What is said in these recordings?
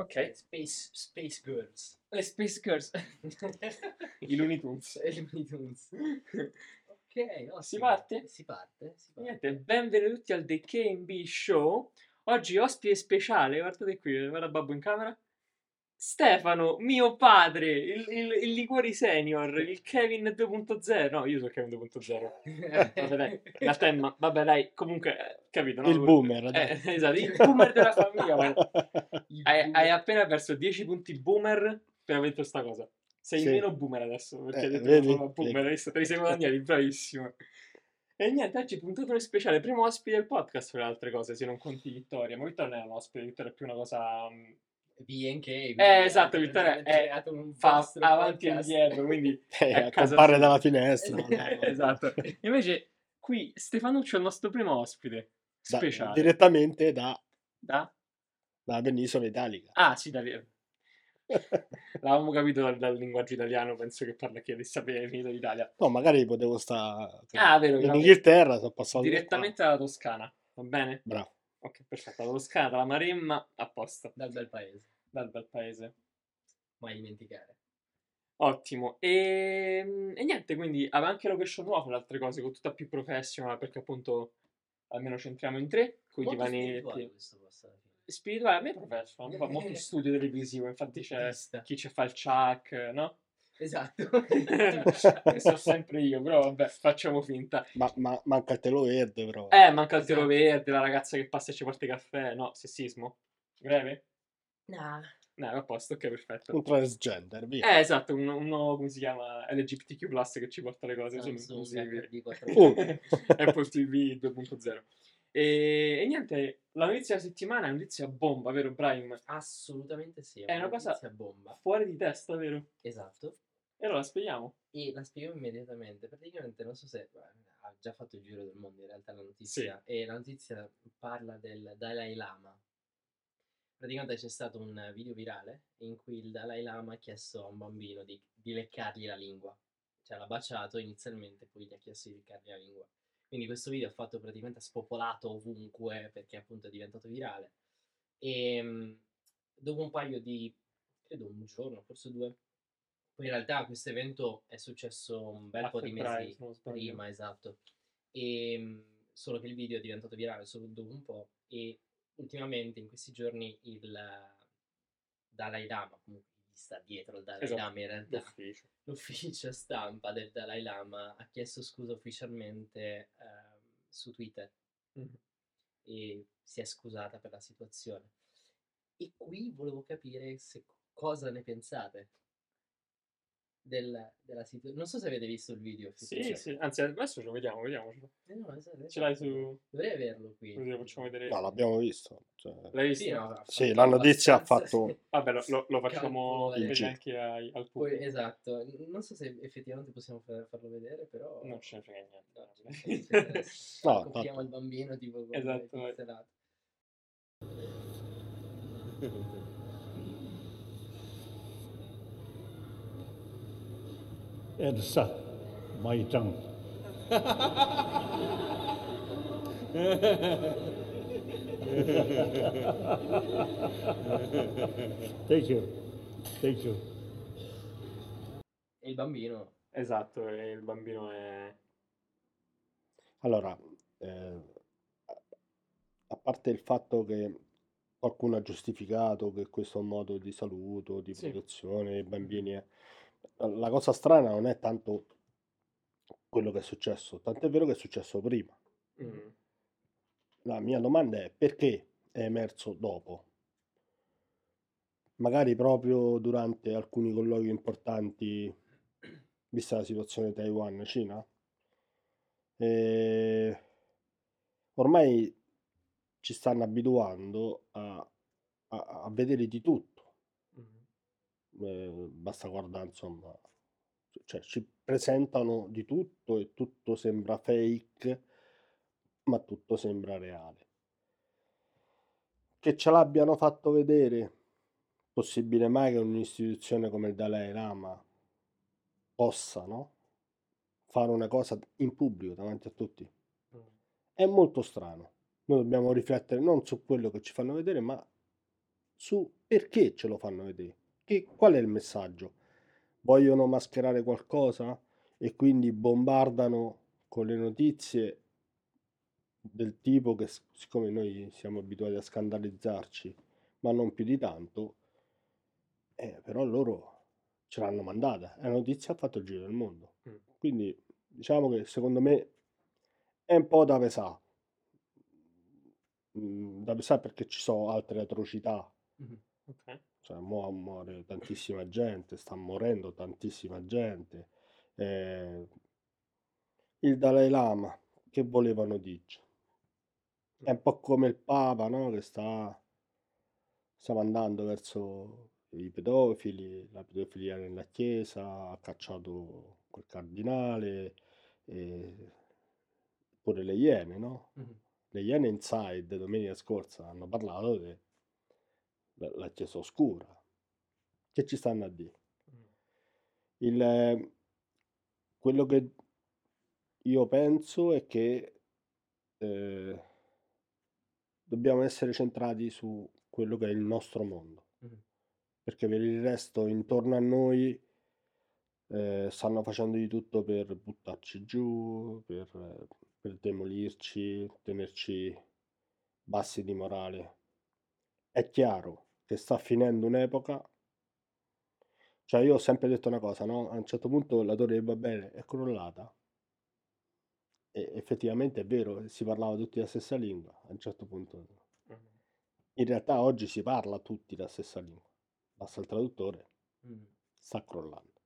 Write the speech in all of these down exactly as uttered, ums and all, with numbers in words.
Ok. Space, Space Girls. Eh, Space Girls. I Looney Tunes. I Looney Tunes. Ok, no, si, si parte? Si parte, si parte. Niente, benvenuti al The K and B Show. Oggi ospite speciale, guardate qui, guarda Babbo in camera. Stefano, mio padre, il, il, il Liguori Senior, il Kevin due punto zero. No, io sono Kevin due punto zero. Vabbè dai, la tema, vabbè dai, comunque, capito, no? Il boomer. Eh, esatto, il boomer della famiglia. hai, hai appena perso dieci punti boomer per aver detto sta cosa. Sei sì. Meno boomer adesso, perché eh, hai detto vedi, no, boomer, adesso te li sei guadagnati, bravissimo. E niente, oggi puntatone speciale, primo ospite del podcast per le altre cose, se non conti Vittoria. Ma Vittoria non è un ospite, Vittoria è più una cosa... B and K, eh, esatto, Vittoria è un fa avanti e indietro, quindi eh, compare dalla finestra. No, no, no. Esatto. Invece qui Stefanuccio è il nostro primo ospite speciale, da, direttamente da da la penisola italica. Ah, sì, da l'avevamo capito dal, dal linguaggio italiano, penso che parla che di sapere finito d'Italia. No, magari potevo stare ah, vero, in Inghilterra, sono passato direttamente dalla Toscana, va bene? Bravo. Ok, perfetto, la Toscana, la Maremma, apposta. Dal bel paese. Dal bel paese. Mai dimenticare. Ottimo. E, e niente, quindi aveva anche location nuova con le altre cose, con tutta più professional, perché appunto almeno centriamo in tre, con i divanetti. Spirituale questo posto. Spirituale, a me è professional, a me fa molto studio televisivo, infatti c'è Vista. Chi ci fa il ciak, no? Esatto. Sono sempre io, però vabbè, facciamo finta. Ma, ma manca il telo verde, però. Eh, manca il telo verde, la ragazza che passa e ci porta il caffè. No, sessismo? Greve? No. No, a posto, ok, perfetto. Un transgender, via. Eh, esatto, uno, uno come si chiama, L G B T Q plus, che ci porta le cose. No, sono inclusive. Apple T V due punto zero. E, e niente, la notizia della settimana è una notizia bomba, vero Brahim? Assolutamente sì, è una, una cosa bomba. Fuori di testa, vero? Esatto. E allora la spieghiamo? E la spieghiamo immediatamente, praticamente non so se ha già fatto il giro del mondo in realtà la notizia, sì. E la notizia parla del Dalai Lama. Praticamente c'è stato un video virale in cui il Dalai Lama ha chiesto a un bambino di, di leccargli la lingua, cioè l'ha baciato inizialmente, poi gli ha chiesto di leccargli la lingua. Quindi questo video ha fatto praticamente spopolato ovunque perché appunto è diventato virale. E dopo un paio di, credo un giorno, forse due, in realtà questo evento è successo un bel a po' di mesi prima, esatto, e, solo che il video è diventato virale solo dopo un po', e ultimamente in questi giorni il Dalai Lama, comunque chi sta dietro il Dalai esatto. Lama in realtà, l'ufficio. l'ufficio stampa del Dalai Lama ha chiesto scusa ufficialmente eh, su Twitter, mm-hmm. E si è scusata per la situazione. E qui volevo capire se, cosa ne pensate. Del, della situ- non so se avete visto il video. Sì, sì, anzi adesso ce lo vediamo, vediamocelo. Eh no, esatto, ce l'hai su... Dovrei averlo qui. Così lo facciamo vedere. No, l'abbiamo visto. Cioè... L'hai visto? Sì, no, sì la notizia ha fatto... Vabbè, lo, lo, lo facciamo vedere anche ai, al pubblico. Poi, esatto, non so se effettivamente possiamo farlo vedere, però... Non ce ne frega niente. No, no, no, compriamo no. Il bambino tipo... Esatto. And suck my tongue. Thank you. Thank you. Il bambino. Esatto, il bambino è... Allora, eh, a parte il fatto che qualcuno ha giustificato che questo è un modo di saluto, di protezione, sì. I bambini... È... La cosa strana non è tanto quello che è successo, tant'è vero che è successo prima. Mm. La mia domanda è perché è emerso dopo? Magari proprio durante alcuni colloqui importanti, vista la situazione Taiwan-Cina. E ormai ci stanno abituando a, a, a vedere di tutto. Eh, basta guardare, insomma, cioè ci presentano di tutto e tutto sembra fake, ma tutto sembra reale. Che ce l'abbiano fatto vedere, possibile mai che un'istituzione come il Dalai Lama possa, no? Fare una cosa in pubblico davanti a tutti? È molto strano. Noi dobbiamo riflettere non su quello che ci fanno vedere, ma su perché ce lo fanno vedere, che, qual è il messaggio. Vogliono mascherare qualcosa e quindi bombardano con le notizie del tipo che, siccome noi siamo abituati a scandalizzarci, ma non più di tanto, eh, però loro ce l'hanno mandata, la notizia ha fatto il giro del mondo. Mm. Quindi diciamo che secondo me è un po' da pesare, da pesare perché ci sono altre atrocità. Mm-hmm. Okay. Cioè mo muore tantissima gente, sta morendo tantissima gente, eh, il Dalai Lama che volevano dirci è un po' come il Papa, no? Che sta stiamo andando verso i pedofili, la pedofilia nella Chiesa, ha cacciato quel cardinale, e pure le Iene, no? Mm-hmm. Le Iene Inside domenica scorsa hanno parlato di la Chiesa oscura, che ci stanno a dire. Il, quello che io penso è che eh, dobbiamo essere centrati su quello che è il nostro mondo, mm-hmm. perché per il resto intorno a noi eh, stanno facendo di tutto per buttarci giù, per, per demolirci, tenerci bassi di morale. È chiaro che sta finendo un'epoca, cioè io ho sempre detto una cosa, no? A un certo punto la torre di Babele è crollata e effettivamente è vero, si parlava tutti la stessa lingua a un certo punto. In realtà oggi si parla tutti la stessa lingua, basta il traduttore, mm. sta crollando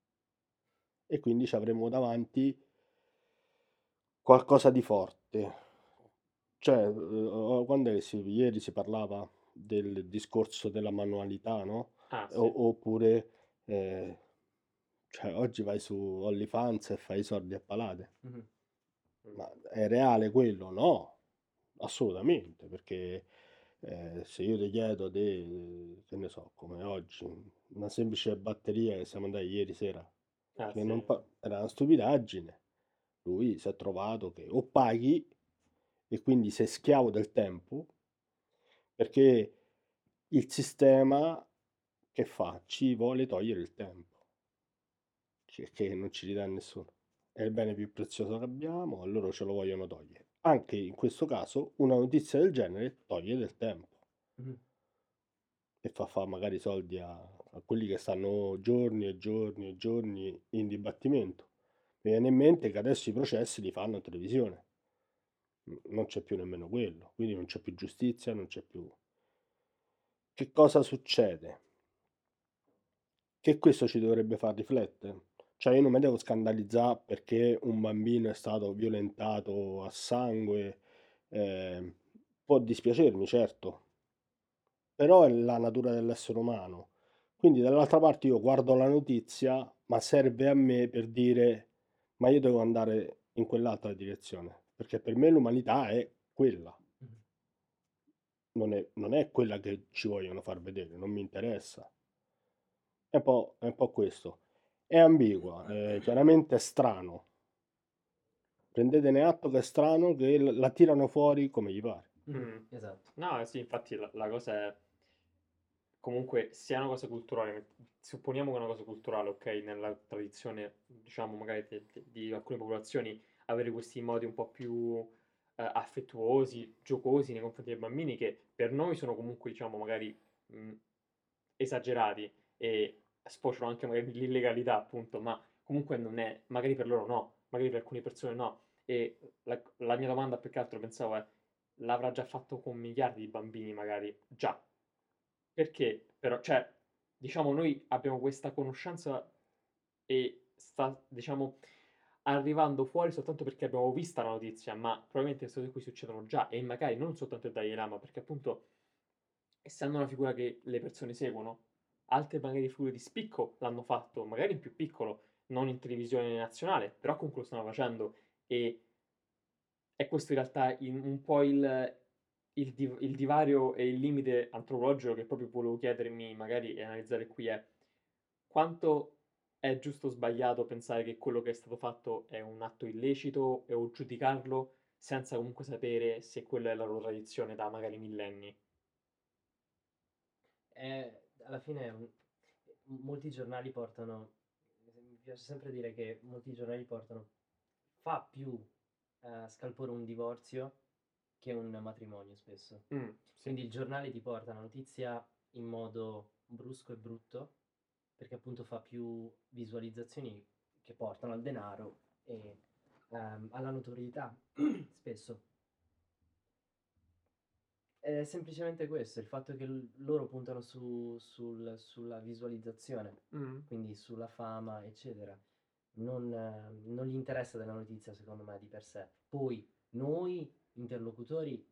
e quindi ci avremo davanti qualcosa di forte. Cioè quando è che si, ieri si parlava del discorso della manualità, no? Ah, sì. O, oppure eh, cioè oggi vai su OnlyFans e fai i soldi a palate, mm-hmm. ma è reale quello? No, assolutamente, perché eh, se io ti chiedo di, che ne so, come oggi una semplice batteria che siamo andati ieri sera, ah, che sì. non pa- era una stupidaggine, lui si è trovato che o paghi e quindi sei schiavo del tempo, perché il sistema che fa? Ci vuole togliere il tempo, che, che non ci ridà nessuno, è il bene più prezioso che abbiamo, allora ce lo vogliono togliere. Anche in questo caso una notizia del genere toglie del tempo, mm-hmm. e fa fa magari soldi a, a quelli che stanno giorni e giorni e giorni in dibattimento. Mi viene in mente che adesso i processi li fanno in televisione, non c'è più nemmeno quello, quindi non c'è più giustizia, non c'è più. Che cosa succede? Che questo ci dovrebbe far riflettere. Cioè io non mi devo scandalizzare perché un bambino è stato violentato a sangue, eh, può dispiacermi, certo, però è la natura dell'essere umano. Quindi dall'altra parte io guardo la notizia, ma serve a me per dire ma io devo andare in quell'altra direzione, perché per me l'umanità è quella, non è, non è quella che ci vogliono far vedere, non mi interessa. È un po', è un po' questo, è ambigua, è chiaramente è strano, prendetene atto che è strano, che la tirano fuori come gli pare. Mm, esatto. No, sì, infatti la, la cosa è, comunque sia una cosa culturale, supponiamo che è una cosa culturale, ok, nella tradizione, diciamo magari di, di alcune popolazioni, avere questi modi un po' più eh, affettuosi, giocosi nei confronti dei bambini, che per noi sono comunque, diciamo, magari mh, esagerati e sfociano anche magari l'illegalità, appunto, ma comunque non è, magari per loro no, magari per alcune persone no. E la, la mia domanda più che altro pensavo è, l'avrà già fatto con miliardi di bambini magari, già. Perché però, cioè, diciamo, noi abbiamo questa conoscenza e sta, diciamo, arrivando fuori soltanto perché abbiamo visto la notizia, ma probabilmente queste cose qui succedono già, e magari non soltanto il Dalai Lama, perché appunto, essendo una figura che le persone seguono, altre magari figure di spicco l'hanno fatto, magari in più piccolo, non in televisione nazionale, però comunque lo stanno facendo, e è questo in realtà in, un po' il, il, div- il divario e il limite antropologico che proprio volevo chiedermi magari e analizzare qui è quanto è giusto o sbagliato pensare che quello che è stato fatto è un atto illecito, e o giudicarlo senza comunque sapere se quella è la loro tradizione da magari millenni. è, alla fine un, molti giornali portano, mi piace sempre dire che molti giornali portano, fa più uh, scalpore un divorzio che un matrimonio spesso. Mm, sì. Quindi il giornale ti porta la notizia in modo brusco e brutto, perché appunto fa più visualizzazioni che portano al denaro e um, alla notorietà spesso. È semplicemente questo, il fatto che l- loro puntano su, sul, sulla visualizzazione, mm. quindi sulla fama, eccetera. Non, eh, non gli interessa della notizia, secondo me, di per sé. Poi, noi, interlocutori,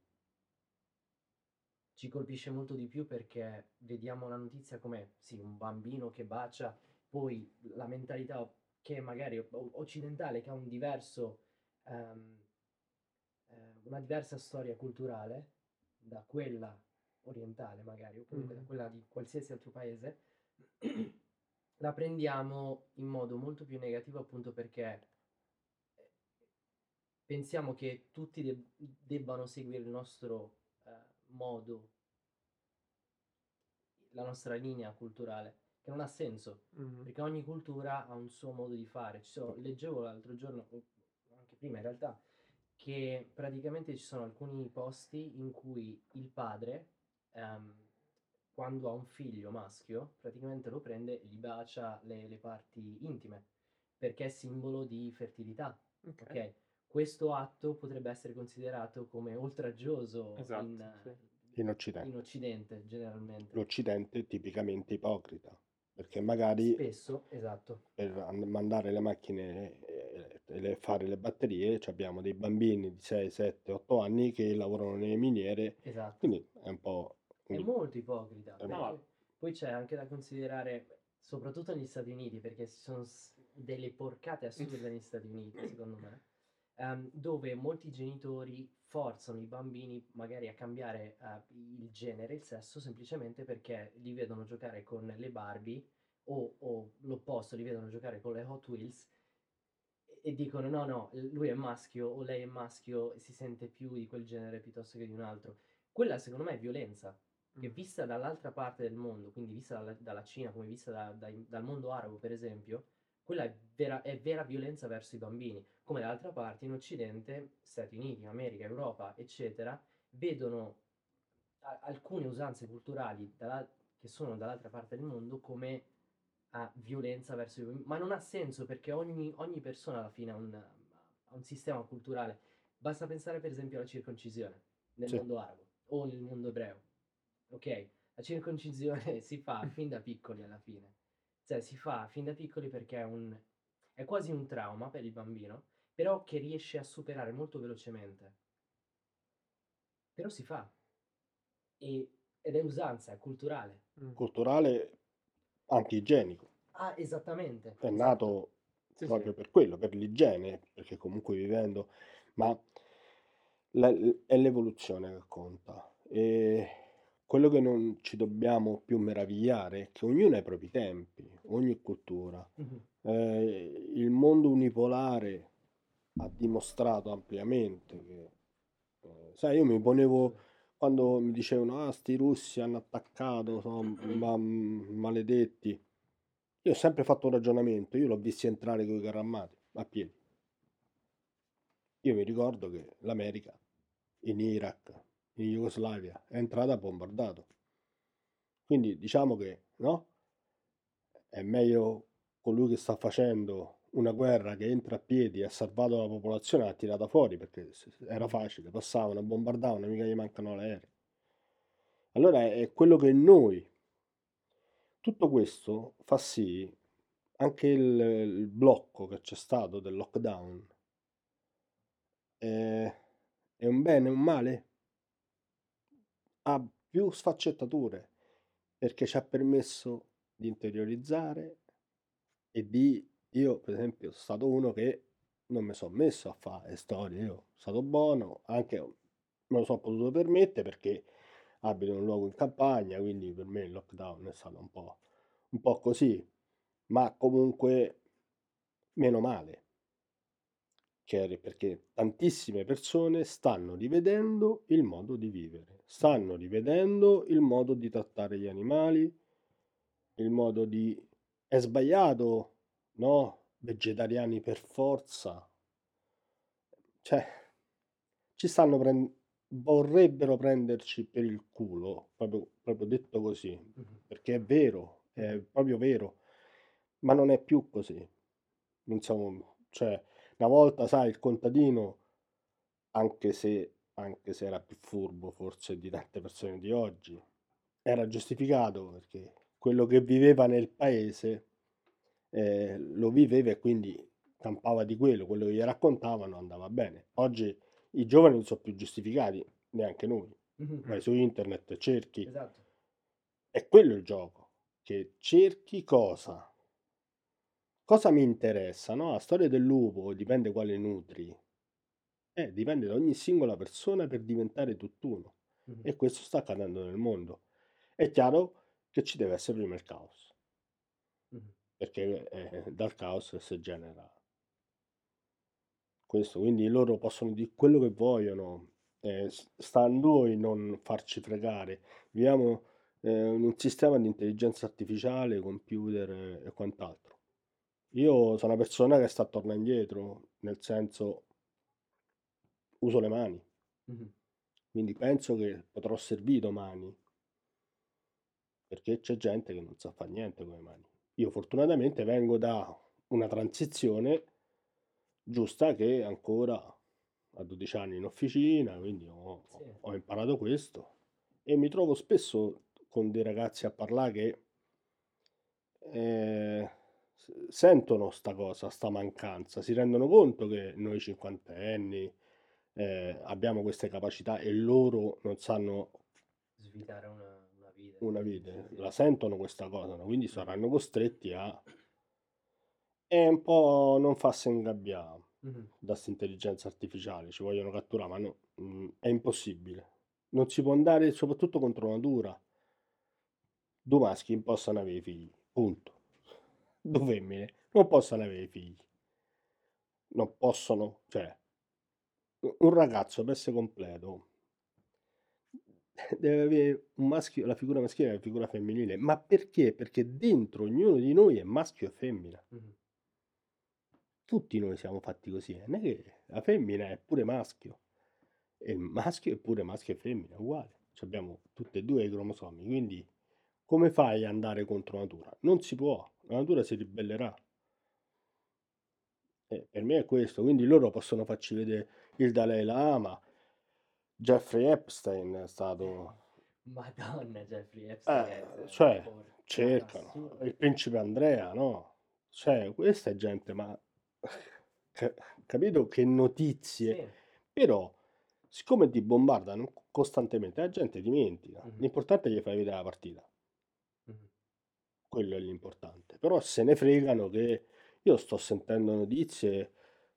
ci colpisce molto di più perché vediamo la notizia come, sì, un bambino che bacia, poi la mentalità che magari occidentale, che ha un diverso, um, eh, una diversa storia culturale, da quella orientale magari, o comunque da quella di qualsiasi altro paese, la prendiamo in modo molto più negativo, appunto perché pensiamo che tutti deb- debbano seguire il nostro eh, modo, la nostra linea culturale, che non ha senso, mm-hmm. perché ogni cultura ha un suo modo di fare. Ci sono, leggevo l'altro giorno, anche prima in realtà, che praticamente ci sono alcuni posti in cui il padre, ehm, quando ha un figlio maschio, praticamente lo prende e gli bacia le, le parti intime, perché è simbolo di fertilità. Okay. Okay? Questo atto potrebbe essere considerato come oltraggioso, esatto, in, sì. in, Occidente. in Occidente, generalmente. L'Occidente è tipicamente ipocrita, perché magari spesso, esatto, per mandare le macchine e fare le batterie abbiamo dei bambini di sei, sette, otto anni che lavorano nelle miniere, esatto. Quindi è un po' è molto ipocrita, è molto... Poi c'è anche da considerare, soprattutto negli Stati Uniti, perché ci sono delle porcate assurde negli Stati Uniti, secondo me, um, dove molti genitori forzano i bambini magari a cambiare uh, il genere, il sesso, semplicemente perché li vedono giocare con le Barbie o, o l'opposto, li vedono giocare con le Hot Wheels e, e dicono no, no, lui è maschio o lei è maschio e si sente più di quel genere piuttosto che di un altro. Quella secondo me è violenza, che vista dall'altra parte del mondo, quindi vista dalla, dalla Cina, come vista da, da, dal mondo arabo per esempio, quella è vera, è vera violenza verso i bambini, come dall'altra parte in Occidente, Stati Uniti, America, Europa, eccetera, vedono a- alcune usanze culturali dalla- che sono dall'altra parte del mondo come a violenza verso i bambini, ma non ha senso perché ogni, ogni persona alla fine ha un, ha un sistema culturale. Basta pensare per esempio alla circoncisione nel sì. mondo arabo o nel mondo ebreo, ok? La circoncisione si fa fin da piccoli alla fine. Cioè, si fa fin da piccoli perché è, un, è quasi un trauma per il bambino, però che riesce a superare molto velocemente. Però si fa. E, ed è usanza, è culturale. Mm. Culturale anti-igienico. Ah, esattamente. È esatto. nato sì, proprio sì. per quello, per l'igiene, perché comunque vivendo... Ma la, è l'evoluzione che conta. E... Quello che non ci dobbiamo più meravigliare è che ognuno ha i propri tempi, ogni cultura. Mm-hmm. Eh, il mondo unipolare ha dimostrato ampiamente che... Eh, sai, io mi ponevo... Quando mi dicevano, ah, sti russi hanno attaccato, sono ma- maledetti. Io ho sempre fatto un ragionamento, io l'ho visti entrare con i carri armati, a piedi. Io mi ricordo che l'America, in Iraq... in Jugoslavia, è entrata bombardato. Quindi diciamo che no, è meglio colui che sta facendo una guerra, che entra a piedi, ha salvato la popolazione, l'ha tirata fuori, perché era facile, passavano, bombardavano, mica gli mancano le aeree. Allora è quello che noi, tutto questo fa sì, anche il, il blocco che c'è stato del lockdown è, è un bene, un male? Ha più sfaccettature perché ci ha permesso di interiorizzare e di... Io per esempio sono stato uno che non mi sono messo a fare storie, io sono stato buono, anche me lo sono potuto permettere perché abito in un luogo in campagna, quindi per me il lockdown è stato un po', un po' così, ma comunque meno male, perché tantissime persone stanno rivedendo il modo di vivere. stanno rivedendo il modo di trattare gli animali, il modo di... è sbagliato, no? Vegetariani per forza. Cioè, ci stanno prendendo... vorrebbero prenderci per il culo, proprio, proprio detto così, perché è vero, è proprio vero, ma non è più così. Insomma, cioè, una volta, sai, il contadino, anche se, anche se era più furbo forse di tante persone di oggi, era giustificato perché quello che viveva nel paese eh, lo viveva e quindi campava di quello, quello che gli raccontavano andava bene. Oggi i giovani non sono più giustificati, neanche noi. Mm-hmm. Vai su internet, cerchi. Esatto. È quello il gioco, che cerchi cosa. Cosa mi interessa, no? La storia del lupo dipende quale nutri. Eh, dipende da ogni singola persona per diventare tutt'uno. Mm-hmm. E questo sta accadendo nel mondo. È chiaro che ci deve essere prima il caos. Mm-hmm. Perché eh, dal caos si genera questo, quindi loro possono dire quello che vogliono, eh, sta a noi non farci fregare. Viviamo eh, un sistema di intelligenza artificiale, computer e quant'altro. Io sono una persona che sta tornando indietro, nel senso uso le mani, mm-hmm. quindi penso che potrò servire domani, perché c'è gente che non sa fare niente con le mani. Io fortunatamente vengo da una transizione giusta, che ancora a dodici anni in officina, quindi ho, sì. ho imparato questo e mi trovo spesso con dei ragazzi a parlare che eh, sentono sta cosa, sta mancanza, si rendono conto che noi cinquantenni eh, abbiamo queste capacità e loro non sanno svitare una, una vita, una vita. La sentono questa cosa, no? Quindi saranno costretti a... è un po' non farsi ingabbiare mm-hmm. da questa intelligenza artificiale, ci vogliono catturare, ma no, mh, è impossibile. Non si può andare, soprattutto contro natura. Due maschi non possono avere figli, punto. Due femmine non possono avere figli. Non possono, cioè, un ragazzo per essere completo deve avere un maschio, la figura maschile e la figura femminile. Ma perché? Perché dentro ognuno di noi è maschio e femmina. Mm-hmm. Tutti noi siamo fatti così, eh? Non è che la femmina è pure maschio e il maschio è pure maschio e femmina, uguale. Cioè abbiamo tutti e due i cromosomi, quindi come fai ad andare contro natura? Non si può, la natura si ribellerà. E per me è questo, quindi loro possono farci vedere il Dalai Lama, Jeffrey Epstein è stato... Madonna, Jeffrey Epstein! Eh, cioè, cercano, il principe Andrea, no? Cioè, questa è gente, ma... capito che notizie, sì. Però siccome ti bombardano costantemente la gente dimentica, mm-hmm. l'importante è che fai vedere la partita, mm-hmm. quello è l'importante, però se ne fregano che io sto sentendo notizie,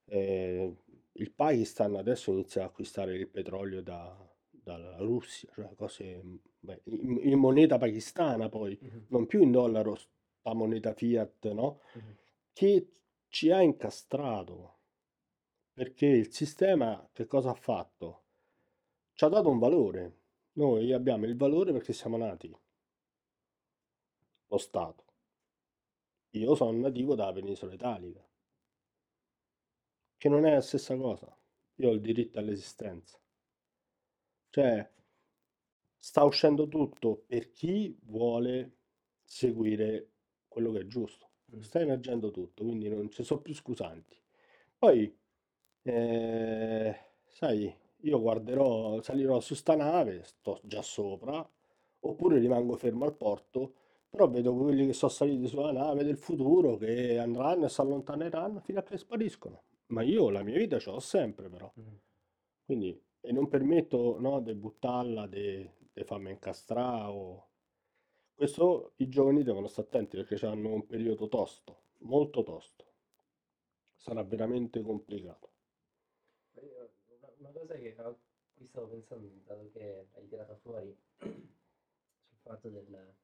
eh, il Pakistan adesso inizia ad acquistare il petrolio da, dalla Russia, cioè cose, beh, in, in moneta pakistana poi, mm-hmm. non più in dollaro, sta moneta fiat, no? Mm-hmm. Che ci ha incastrato, perché il sistema che cosa ha fatto? Ci ha dato un valore, noi abbiamo il valore perché siamo nati, lo Stato. Io sono nativo dalla penisola italica, che non è la stessa cosa, io ho il diritto all'esistenza, cioè sta uscendo tutto per chi vuole seguire quello che è giusto. Sta emergendo tutto, quindi non ci sono più scusanti. Poi, eh, sai, io guarderò, salirò su sta nave, sto già sopra, oppure rimango fermo al porto, però vedo quelli che sono saliti sulla nave del futuro che andranno e si allontaneranno fino a che spariscono. Ma io la mia vita ce l'ho sempre, però. Quindi, e non permetto, no, di buttarla, di farmi incastrare o... Questo i giovani devono stare attenti perché hanno un periodo tosto, molto tosto. Sarà veramente complicato. Una, una cosa che ho, qui stavo pensando, dato che hai tirato fuori sul fatto del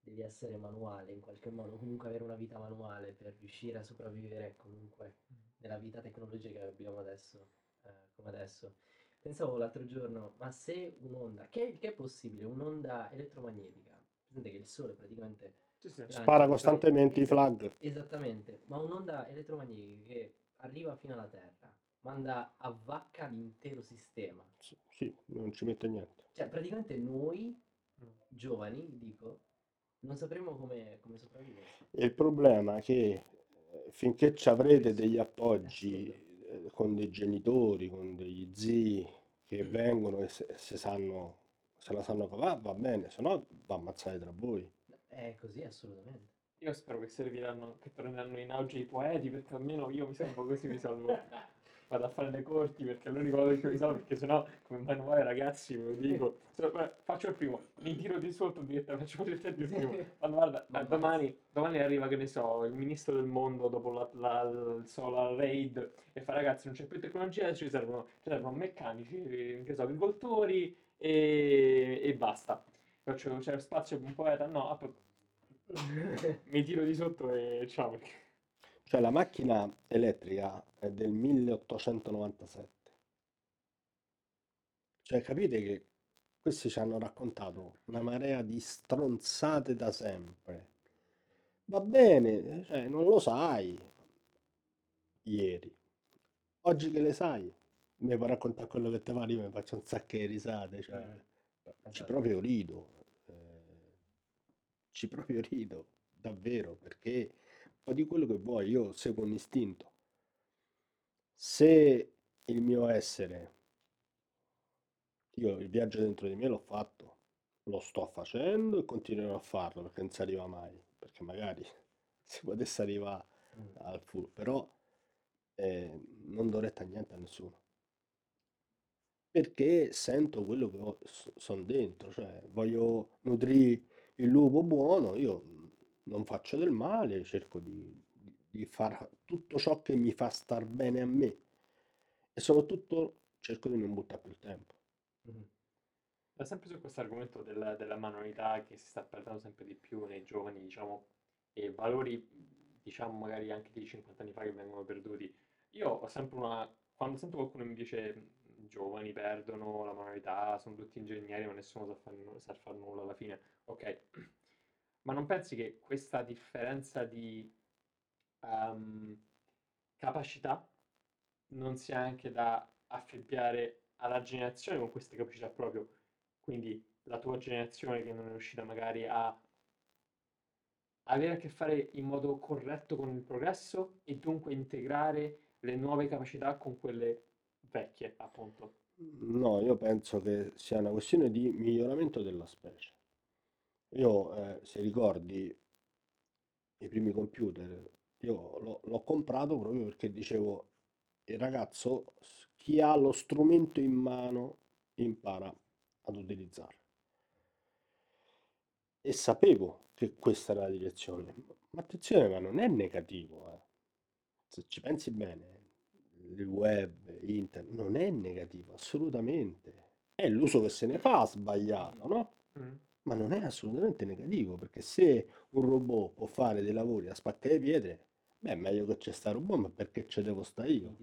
devi essere manuale in qualche modo, comunque avere una vita manuale per riuscire a sopravvivere comunque nella vita tecnologica che abbiamo adesso, eh, come adesso. pensavo l'altro giorno, ma se un'onda, che, che è possibile, un'onda elettromagnetica, presente che il sole praticamente sì, sì. Grande, spara costantemente i flag. Esattamente, ma un'onda elettromagnetica che arriva fino alla Terra, manda a vacca l'intero sistema. Sì, sì, non ci mette niente. Cioè, praticamente noi, giovani, dico, non sapremo come, come sopravvivere. E il problema è che finché ci avrete degli appoggi eh, con dei genitori, con degli zii che mm. vengono e se, se sanno, se la sanno cavare, va bene, se no va ammazzare tra voi. È così, assolutamente. Io spero che serviranno, che torneranno in auge i poeti, perché almeno io mi salvo così, mi salvo. Vado a fare le corti perché è l'unica cosa che mi sa, perché sennò come manuale ragazzi ve lo dico, so, beh, faccio il primo, mi tiro di sotto direttamente, faccio il primo, ma guarda, ma domani, domani arriva, che ne so, il ministro del mondo dopo la, la, il solar raid e fa ragazzi non c'è più tecnologia, ci servono, ci servono meccanici, che so, agricoltori e, e basta, faccio, c'è spazio per un poeta, no, app- mi tiro di sotto e ciao perché... Cioè la macchina elettrica è del milleottocentonovantasette. Cioè capite che questi ci hanno raccontato una marea di stronzate da sempre. Va bene, cioè, non lo sai ieri. Oggi che le sai, mi puoi raccontare quello che te pare, io mi faccio un sacco di risate. Cioè, eh, ci proprio rido. Eh, ci proprio rido, davvero, perché... o di quello che vuoi, io seguo un istinto. Se il mio essere, io il viaggio dentro di me l'ho fatto, lo sto facendo e continuerò a farlo perché non si arriva mai, perché magari si potesse arrivare al full, però eh, non do retta niente a nessuno, perché sento quello che ho, sono dentro, cioè voglio nutrire il lupo buono, io non faccio del male, cerco di, di, di fare tutto ciò che mi fa star bene a me e soprattutto cerco di non buttare più il tempo. Mm-hmm. Da sempre su questo argomento della, della manualità che si sta perdendo sempre di più nei giovani, diciamo, e valori, diciamo, magari anche di cinquanta anni fa che vengono perduti. Io ho sempre una... quando sento qualcuno mi dice i giovani perdono la manualità, sono tutti ingegneri ma nessuno sa fare sa far nulla alla fine, ok. Ma non pensi che questa differenza di um, capacità non sia anche da affibbiare alla generazione con queste capacità proprio? Quindi la tua generazione che non è riuscita magari a avere a che fare in modo corretto con il progresso e dunque integrare le nuove capacità con quelle vecchie, appunto. No, io penso che sia una questione di miglioramento della specie. Io, eh, se ricordi, i primi computer, io l'ho, l'ho comprato proprio perché dicevo, il ragazzo, chi ha lo strumento in mano, impara ad utilizzarlo. E sapevo che questa era la direzione. Ma attenzione, ma non è negativo. Eh. Se ci pensi bene, il web, internet, non è negativo, assolutamente. È l'uso che se ne fa sbagliato, no? Mm. Ma non è assolutamente negativo, perché se un robot può fare dei lavori a spaccare pietre, beh, è meglio che c'è sta robot, ma perché ci devo stare io?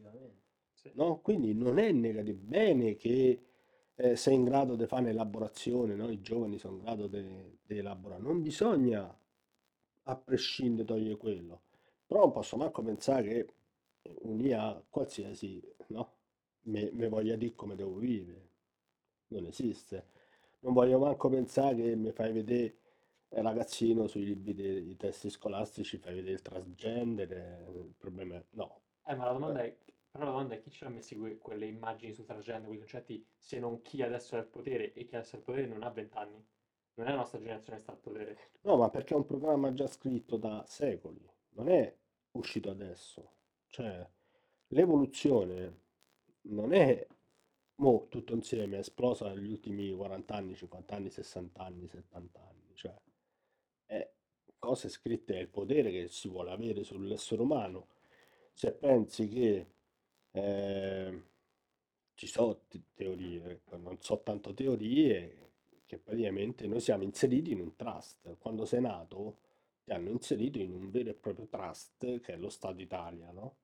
Sì. No? Quindi non è negativo. Bene che eh, sei in grado di fare un'elaborazione, no? I giovani sono in grado di elaborare. Non bisogna, a prescindere, togliere quello. Però non posso manco pensare che un'I A qualsiasi, no? Me, me voglia dire come devo vivere. Non esiste. Non voglio manco pensare che mi fai vedere eh, ragazzino sui libri dei testi scolastici, fai vedere il transgender, eh, il problema è... no. Eh, ma la domanda è, però la domanda è chi ci ha messo que- quelle immagini sul transgender, quei concetti, se non chi adesso ha il potere, e chi adesso ha il potere non ha vent'anni. Non è la nostra generazione che sta al potere. No, ma perché è un programma già scritto da secoli, non è uscito adesso. Cioè, l'evoluzione non è... mo tutto insieme è esplosa negli ultimi quaranta anni, cinquanta anni, sessanta anni, settanta anni, cioè è cose scritte, è il potere che si vuole avere sull'essere umano. Se pensi che eh, ci sono teorie, non so tanto teorie, che praticamente noi siamo inseriti in un trust, quando sei nato ti hanno inserito in un vero e proprio trust che è lo Stato Italia, no?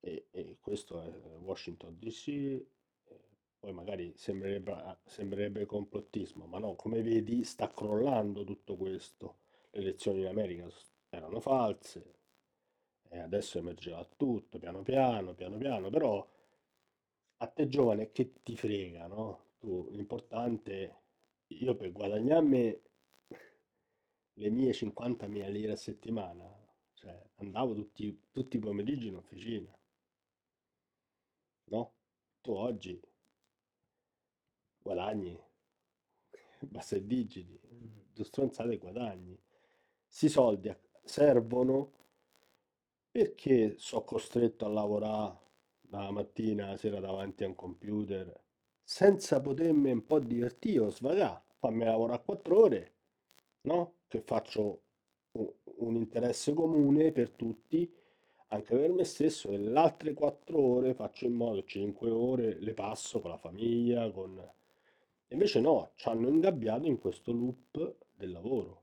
E, e questo è Washington D C, Poi magari sembrerebbe, sembrerebbe complottismo, ma no, come vedi sta crollando tutto questo. Le elezioni in America s- erano false e adesso emergeva tutto, piano piano, piano piano, però a te giovane che ti frega, no? Tu, l'importante, io per guadagnarmi le mie cinquantamila lire a settimana, cioè andavo tutti, tutti i pomeriggi in officina, no? Tu oggi guadagni, basta i digiti, due stronzate e guadagni. Si soldi a- servono perché sono costretto a lavorare dalla mattina alla sera davanti a un computer senza potermi un po' divertire o svagare, fammi lavorare quattro ore, no? Che faccio u- un interesse comune per tutti, anche per me stesso, e le altre quattro ore faccio in modo, cinque ore le passo con la famiglia, con... Invece no, ci hanno ingabbiato in questo loop del lavoro.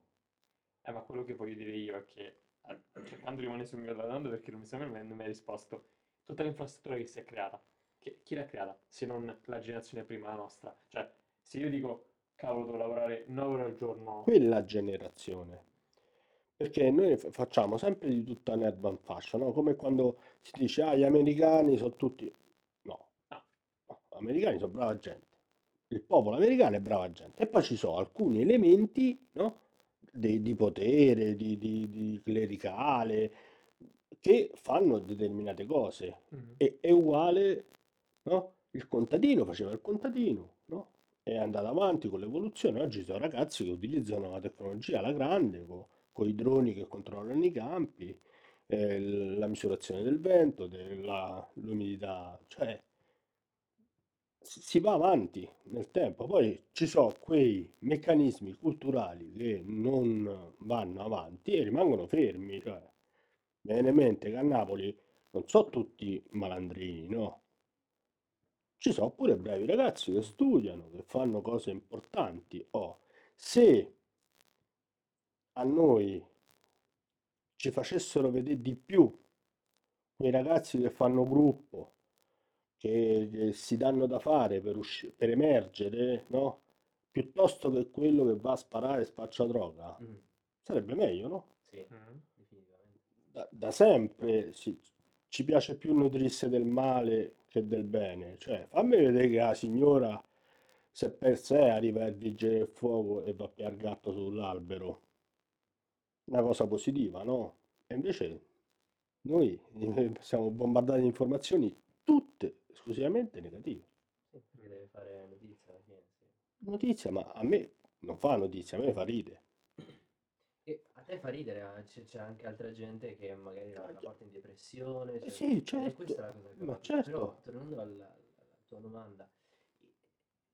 Eh, ma quello che voglio dire io è che, eh, cioè, quando rimane su mia domanda, perché non mi sembra non mi hai risposto, tutta l'infrastruttura che si è creata, che- chi l'ha creata se non la generazione prima la nostra? Cioè, se io dico, cavolo, devo lavorare nove ore al giorno, Quella generazione. Perché noi fa- facciamo sempre di tutta l'erba in fascia, no? Come quando si dice, ah, gli americani sono tutti... No, no, no, gli americani sono brava gente. Il popolo americano è brava gente. E poi ci sono alcuni elementi, no? Di, di potere, di, di- di clericale, che fanno determinate cose. Mhm. E, è uguale, no? Il contadino faceva il contadino, no? È andato avanti con l'evoluzione. Oggi ci sono ragazzi che utilizzano la tecnologia alla grande, con i droni che controllano i campi, eh, l- la misurazione del vento, della- l'umidità, cioè si si va avanti nel tempo. Poi ci sono quei meccanismi culturali che non vanno avanti e rimangono fermi. Cioè, mi viene in mente che a Napoli non sono tutti malandrini, no? Ci sono pure bravi ragazzi che studiano, che fanno cose importanti. Oh, se a noi ci facessero vedere di più quei ragazzi che fanno gruppo, che, che si danno da fare per, usci- per emergere, no? Piuttosto che quello che va a sparare e spaccia droga, Mm. sarebbe meglio, no? Sì, Mhm. definitivamente. Da, da sempre si- ci piace più nutrirsi del male che del bene. Cioè, fammi vedere che la signora, se per sé arriva a vigile il fuoco e va a piar gatto sull'albero, una cosa positiva, no? E invece noi eh, siamo bombardati di informazioni tutte esclusivamente negative. Sì, perché deve fare notizia alla fine, sì. Notizia, ma a me non fa notizia, a me fa ride. E a te fa ridere, ah, c'è c'è anche altra gente che magari la, la Cacchio. porta in depressione, Eh cioè, sì, ed è certo, questa la cosa che ma fa ridere. Però, certo. tornando alla, alla tua domanda,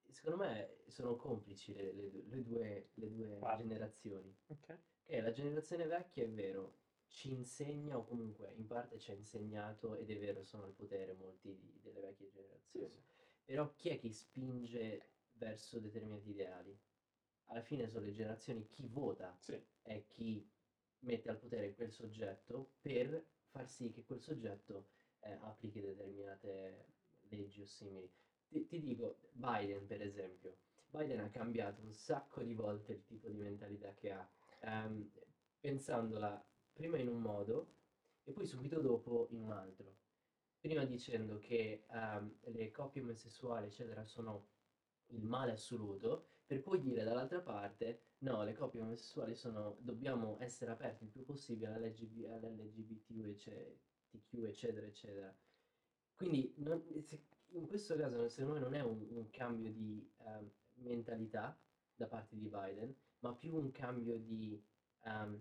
i- secondo me sono complici le, le du- le due, le due Parti. generazioni. Ok. Che la generazione vecchia, è vero, ci insegna, o comunque in parte ci ha insegnato, ed è vero, sono al potere molti di- delle vecchie Sì, generazioni. sì. Però chi è che spinge verso determinati ideali? Alla fine sono le generazioni, chi vota Sì. è chi mette al potere quel soggetto per far sì che quel soggetto eh, applichi determinate leggi o simili. Ti, ti dico, Biden per esempio. Biden ha cambiato un sacco di volte il tipo di mentalità che ha, ehm, pensandola prima in un modo e poi subito dopo in un altro. Prima dicendo che ehm, le coppie omosessuali, eccetera, sono il male assoluto, per poi dire dall'altra parte no, le coppie omosessuali sono, dobbiamo essere aperti il più possibile all'L G B all'L G B T Q, eccetera, eccetera. Quindi non- se- in questo caso secondo me non è un, un cambio di ehm, mentalità da parte di Biden, ma più un cambio di ehm,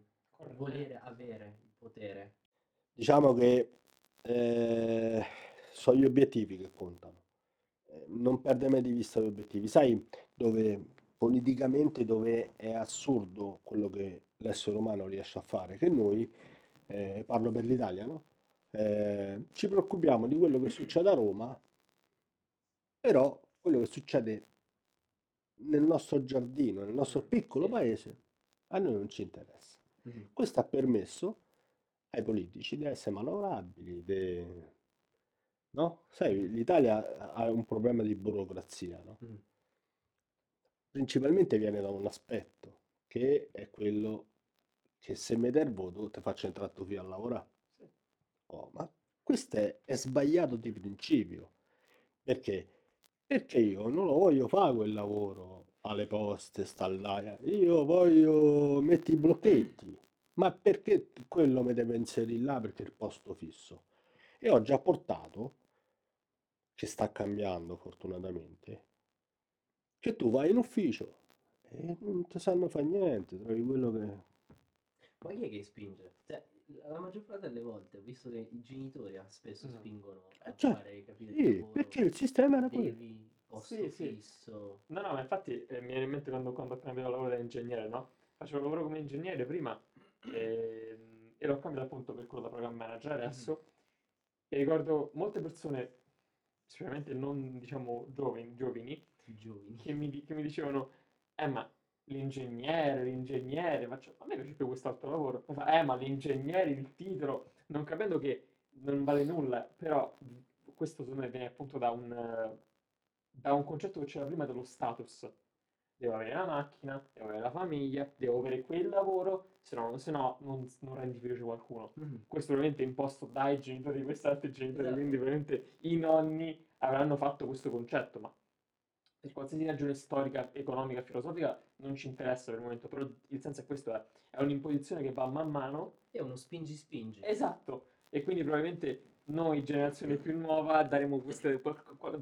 volere Corretto. avere il potere. Diciamo che eh, sono gli obiettivi che contano. Eh, non perde mai di vista gli obiettivi. Sai dove politicamente dove è assurdo quello che l'essere umano riesce a fare? Che noi, eh, parlo per l'Italia, no? Eh, ci preoccupiamo di quello che succede a Roma, però quello che succede nel nostro giardino, nel nostro Mm, piccolo sì. paese, a noi non ci interessa. Mhm. Questo ha permesso ai politici di essere manovrabili, de- No? Sai, l'Italia ha un problema di burocrazia, no? Mm. Principalmente viene da un aspetto, che è quello che se mi derbo tu ti faccio entrare tu via a lavorare. Sì. Oh, ma questo è, è sbagliato di principio. Perché? Perché io non lo voglio fare quel lavoro alle poste, sta là. Io voglio metti i blocchetti. Ma perché quello mi deve inserire là? Perché è il posto fisso. E ho già portato, che sta cambiando fortunatamente, che tu vai in ufficio e non ti sanno fare niente, trovi quello che... Ma chi è che spinge? Cioè, la maggior parte delle volte ho visto che i genitori spesso esatto. spingono a eh, cioè, fare capire sì, il lavoro, perché il sistema era quello. Devi, posto sì, fisso... Sì. No, no, ma infatti eh, mi viene in mente quando, quando ho cambiato lavoro da ingegnere, no? Facevo lavoro come ingegnere prima e, e l'ho cambiato appunto per quello da program manager adesso. Mm-hmm. E ricordo molte persone, sicuramente non diciamo giovani, giovani, giovani. Che, mi, che mi dicevano, eh ma l'ingegnere, l'ingegnere, faccio, a me piace più quest'altro lavoro. Poi fa, eh ma l'ingegnere, il titolo, non capendo che non vale nulla, però questo secondo me viene appunto da un, da un concetto che c'era prima dello status. Devo avere la macchina, devo avere la famiglia, devo avere quel lavoro, se no, se no non, non rendi felice qualcuno. Mm-hmm. Questo veramente è imposto dai genitori di quest'altro genitore, esatto. Quindi veramente i nonni avranno fatto questo concetto, ma per qualsiasi ragione storica, economica, filosofica non ci interessa per il momento, però il senso è questo, è, è un'imposizione che va man mano. È uno spingi-spingi. Esatto, e quindi probabilmente noi, generazione più nuova, daremo queste,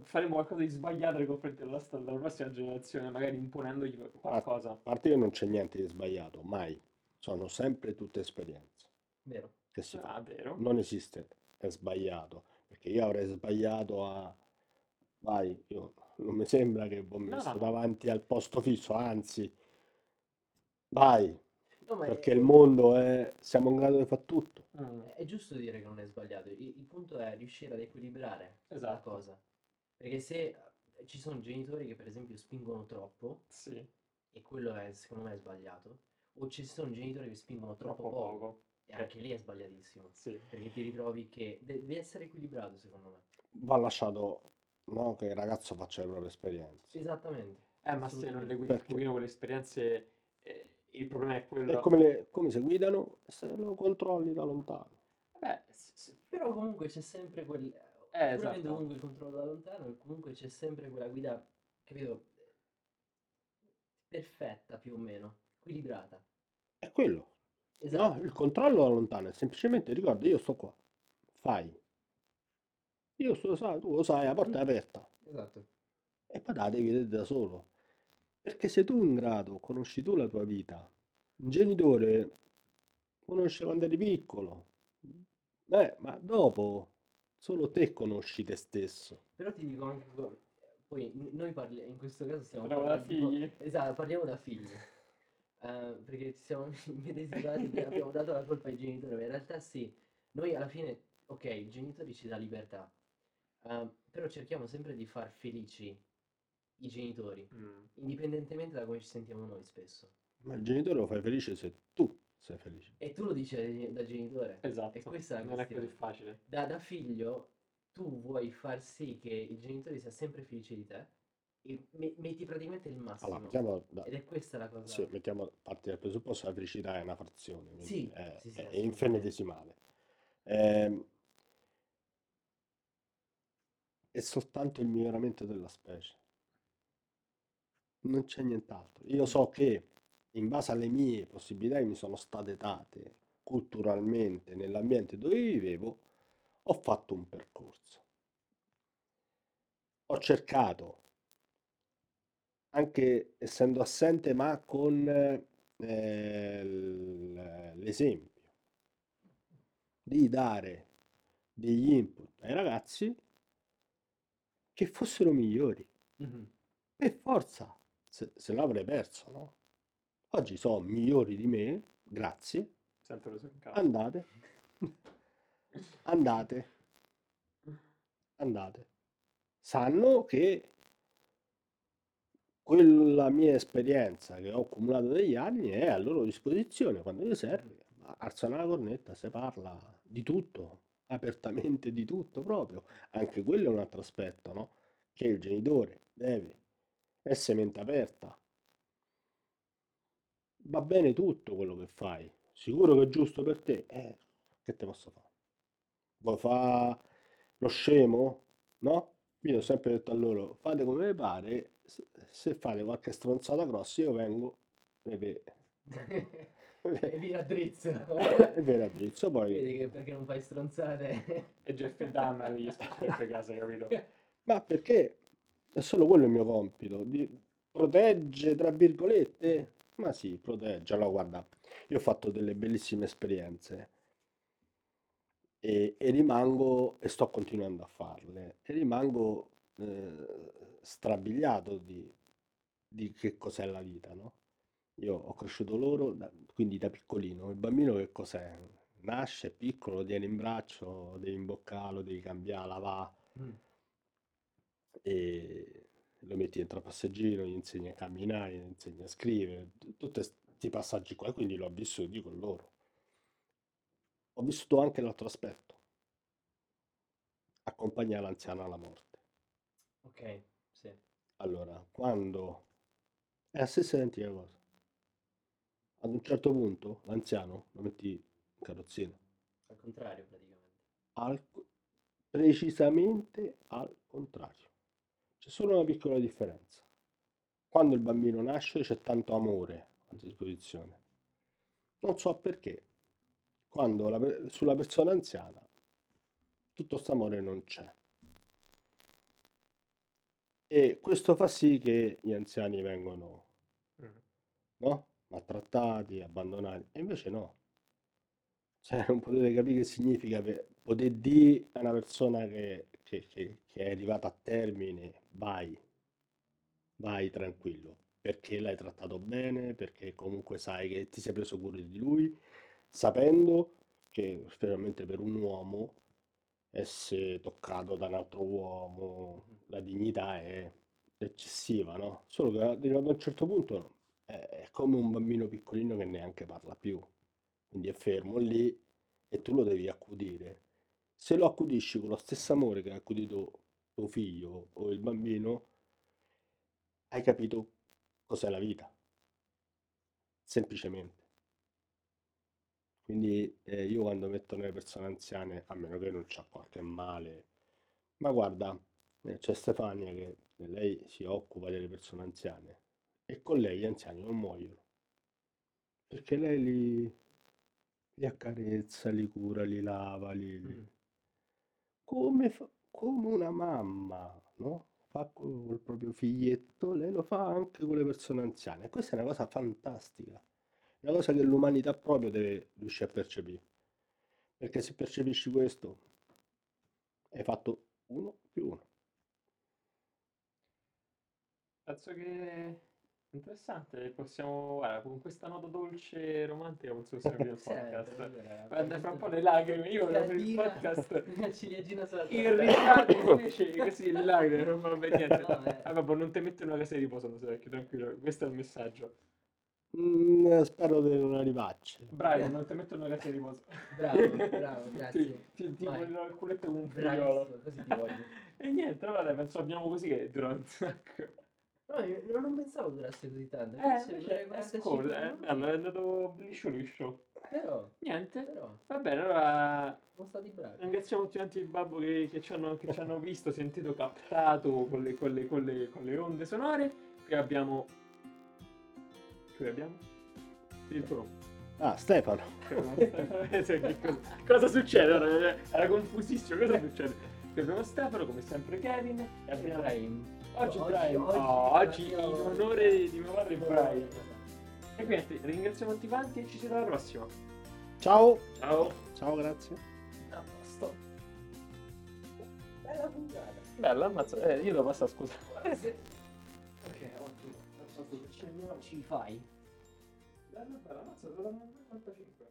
faremo qualcosa di sbagliato nei confronti della, della prossima generazione, magari imponendogli qualcosa. A parte che non c'è niente di sbagliato, mai. Sono sempre tutte esperienze. Vero. Che si ah, fa. Vero. Non esiste, è sbagliato. Perché io avrei sbagliato a... Vai, io non mi sembra che ho messo no. davanti al posto fisso, anzi. Vai. No, perché è... il mondo è... siamo in grado di fare tutto. Mm. È giusto dire che non è sbagliato, il, il punto è riuscire ad equilibrare esatto. la cosa. Perché se ci sono genitori che per esempio spingono troppo, sì. e quello è secondo me è sbagliato, o ci sono genitori che spingono troppo, troppo poco, poco, e anche lì è sbagliatissimo. Sì. Perché ti ritrovi che de- deve essere equilibrato secondo me. Va lasciato no, che il ragazzo faccia le proprie esperienze. Esattamente. Eh ma se non le guidi con le esperienze... Eh... Il problema è quello. E come, le, come si guidano? Se lo controlli da lontano. Beh, s- s- però comunque c'è sempre quel. Eh, esatto. Comunque il controllo da lontano, comunque c'è sempre quella guida, capito? Perfetta più o meno, equilibrata. È quello. Esatto. No, il controllo da lontano è semplicemente ricorda, io sto qua, fai. Io sto, sai, tu lo sai, la porta è aperta. Esatto. E poi la devi vedere da solo. Perché sei tu in grado, conosci tu la tua vita, un genitore conosce quando eri piccolo, beh, ma dopo solo te conosci te stesso. Però ti dico anche, poi noi parli, in questo caso stiamo Bravo parlando da figli. Esatto, parliamo da figli, uh, perché ci siamo immedesimati che abbiamo dato la colpa ai genitori, ma in realtà sì, noi alla fine, ok, i genitori ci dà libertà, uh, però cerchiamo sempre di far felici i genitori, mm. indipendentemente da come ci sentiamo noi spesso. Ma il genitore lo fai felice se tu sei felice. E tu lo dici da genitore. Esatto. E questa è la non è così facile. Da, da figlio tu vuoi far sì che il genitore sia sempre felice di te e me- metti praticamente il massimo. Allora, mettiamo da... Ed è questa la cosa. Sì, mettiamo parte dal presupposto la felicità è una frazione. Sì, è, sì, sì, è, è infinitesimale. Eh, è soltanto il miglioramento della specie. Non c'è nient'altro. Io so che in base alle mie possibilità che mi sono state date culturalmente nell'ambiente dove vivevo, ho fatto un percorso. Ho cercato, anche essendo assente, ma con eh, l'esempio, di dare degli input ai ragazzi che fossero migliori. Mm-hmm. Per forza. Se, se no avrei perso, no? Oggi sono migliori di me, grazie. Sempre andate, andate, andate. Sanno che quella mia esperienza che ho accumulato negli anni è a loro disposizione, quando gli serve, alzano la cornetta, si parla di tutto, apertamente di tutto proprio, anche quello è un altro aspetto, no? Che il genitore deve essere mente aperta. Va bene tutto quello che fai, sicuro che è giusto per te, eh, che te posso fare? Vuoi fare lo scemo? No? Io ho sempre detto a loro, fate come vi pare, se, se fate qualche stronzata grossa io vengo e ve, e vi raddrizzo. E vi raddrizzo, poi... Vedi che perché non fai stronzate? E Jeffrey Dahmer gli sta sempre casa, capito? Ma perché è solo quello il mio compito, di protegge, tra virgolette... Ma sì, protegge. Allora, guarda, io ho fatto delle bellissime esperienze e, e rimango, e sto continuando a farle, e rimango eh, strabiliato di, di che cos'è la vita, no? Io ho cresciuto loro, da, quindi da piccolino. Il bambino che cos'è? Nasce, è piccolo, lo tiene in braccio, devi imboccarlo, devi cambiare, lavare, mm. e... lo metti dentro al passeggino, gli insegni a camminare, gli insegni a scrivere, tutti questi passaggi qua, quindi l'ho vissuto con loro. Ho vissuto anche l'altro aspetto, accompagnare l'anziano alla morte. Ok, sì. Allora, quando è la stessa identica cosa, ad un certo punto l'anziano lo metti in carrozzina. Al contrario praticamente. Al... Precisamente al contrario. C'è solo una piccola differenza. Quando il bambino nasce c'è tanto amore a disposizione. Non so perché. Quando la, sulla persona anziana tutto questo amore non c'è. E questo fa sì che gli anziani vengono mm. no? maltrattati, abbandonati. E invece no. Cioè, non potete capire che significa per poter dire a una persona che... Che, che, che è arrivata a termine, vai, vai tranquillo, perché l'hai trattato bene, perché comunque sai che ti sei preso cura di lui, sapendo che specialmente per un uomo essere toccato da un altro uomo, la dignità è eccessiva, no? Solo che arrivato a un certo punto è, è come un bambino piccolino che neanche parla più, quindi è fermo lì e tu lo devi accudire. Se lo accudisci con lo stesso amore che ha accudito tuo figlio o il bambino, hai capito cos'è la vita, semplicemente. Quindi eh, io quando metto le persone anziane, a meno che non c'ha qualche male, ma guarda, eh, c'è Stefania che lei si occupa delle persone anziane e con lei gli anziani non muoiono, perché lei li, li accarezza, li cura, li lava, li... Mm. Come, fa, come una mamma, no? Fa col proprio figlietto, lei lo fa anche con le persone anziane. Questa è una cosa fantastica, una cosa che l'umanità proprio deve riuscire a percepire, perché se percepisci questo hai fatto uno più uno. Penso che interessante, possiamo, guarda, con questa nota dolce e romantica possiamo servire il podcast. Guarda, fra un po' le lacrime, io la per il podcast una ciliegina salata. Il riscaldo invece così, le lacrime, non va bene niente. No, ah, vabbè, non ti metto in una casa di riposo, non so, perché tranquillo, questo è il messaggio. Mm, spero di non arrivarci. Bravo, non ti metto in una casa di riposo. Bravo, bravo, grazie. Ti, ti voglio il culetto con un figliolo. Così ti voglio. E niente, vabbè, penso abbiamo così che durante un sacco. No, io non pensavo durasse così tanto. Eh, scusa, allora è andato liscio liscio. Però, niente. Però. Va bene, allora sono stati bravi. Ringraziamo tutti quanti il babbo che, che, ci hanno, che ci hanno visto, sentito, captato con le, con, le, con, le, con le onde sonore. Qui abbiamo... Qui abbiamo? Il tuo nome. Ah, Stefano. cosa, cosa succede? Era, era confusissimo, cosa succede? Qui abbiamo Stefano, come sempre Kevin. E abbiamo Brahim. Oggi Brahim, oggi, oh, oggi, oggi in onore di mio padre Brahim. E quindi ringraziamo tutti quanti e ci vediamo alla prossima. Ciao. Ciao. Ciao, grazie. A posto. Bella puntata. Bella, ammazza. Eh, io devo passare, scusa. Ok, ottimo. Ci fai? Bella, bella, ammazza. quarantacinque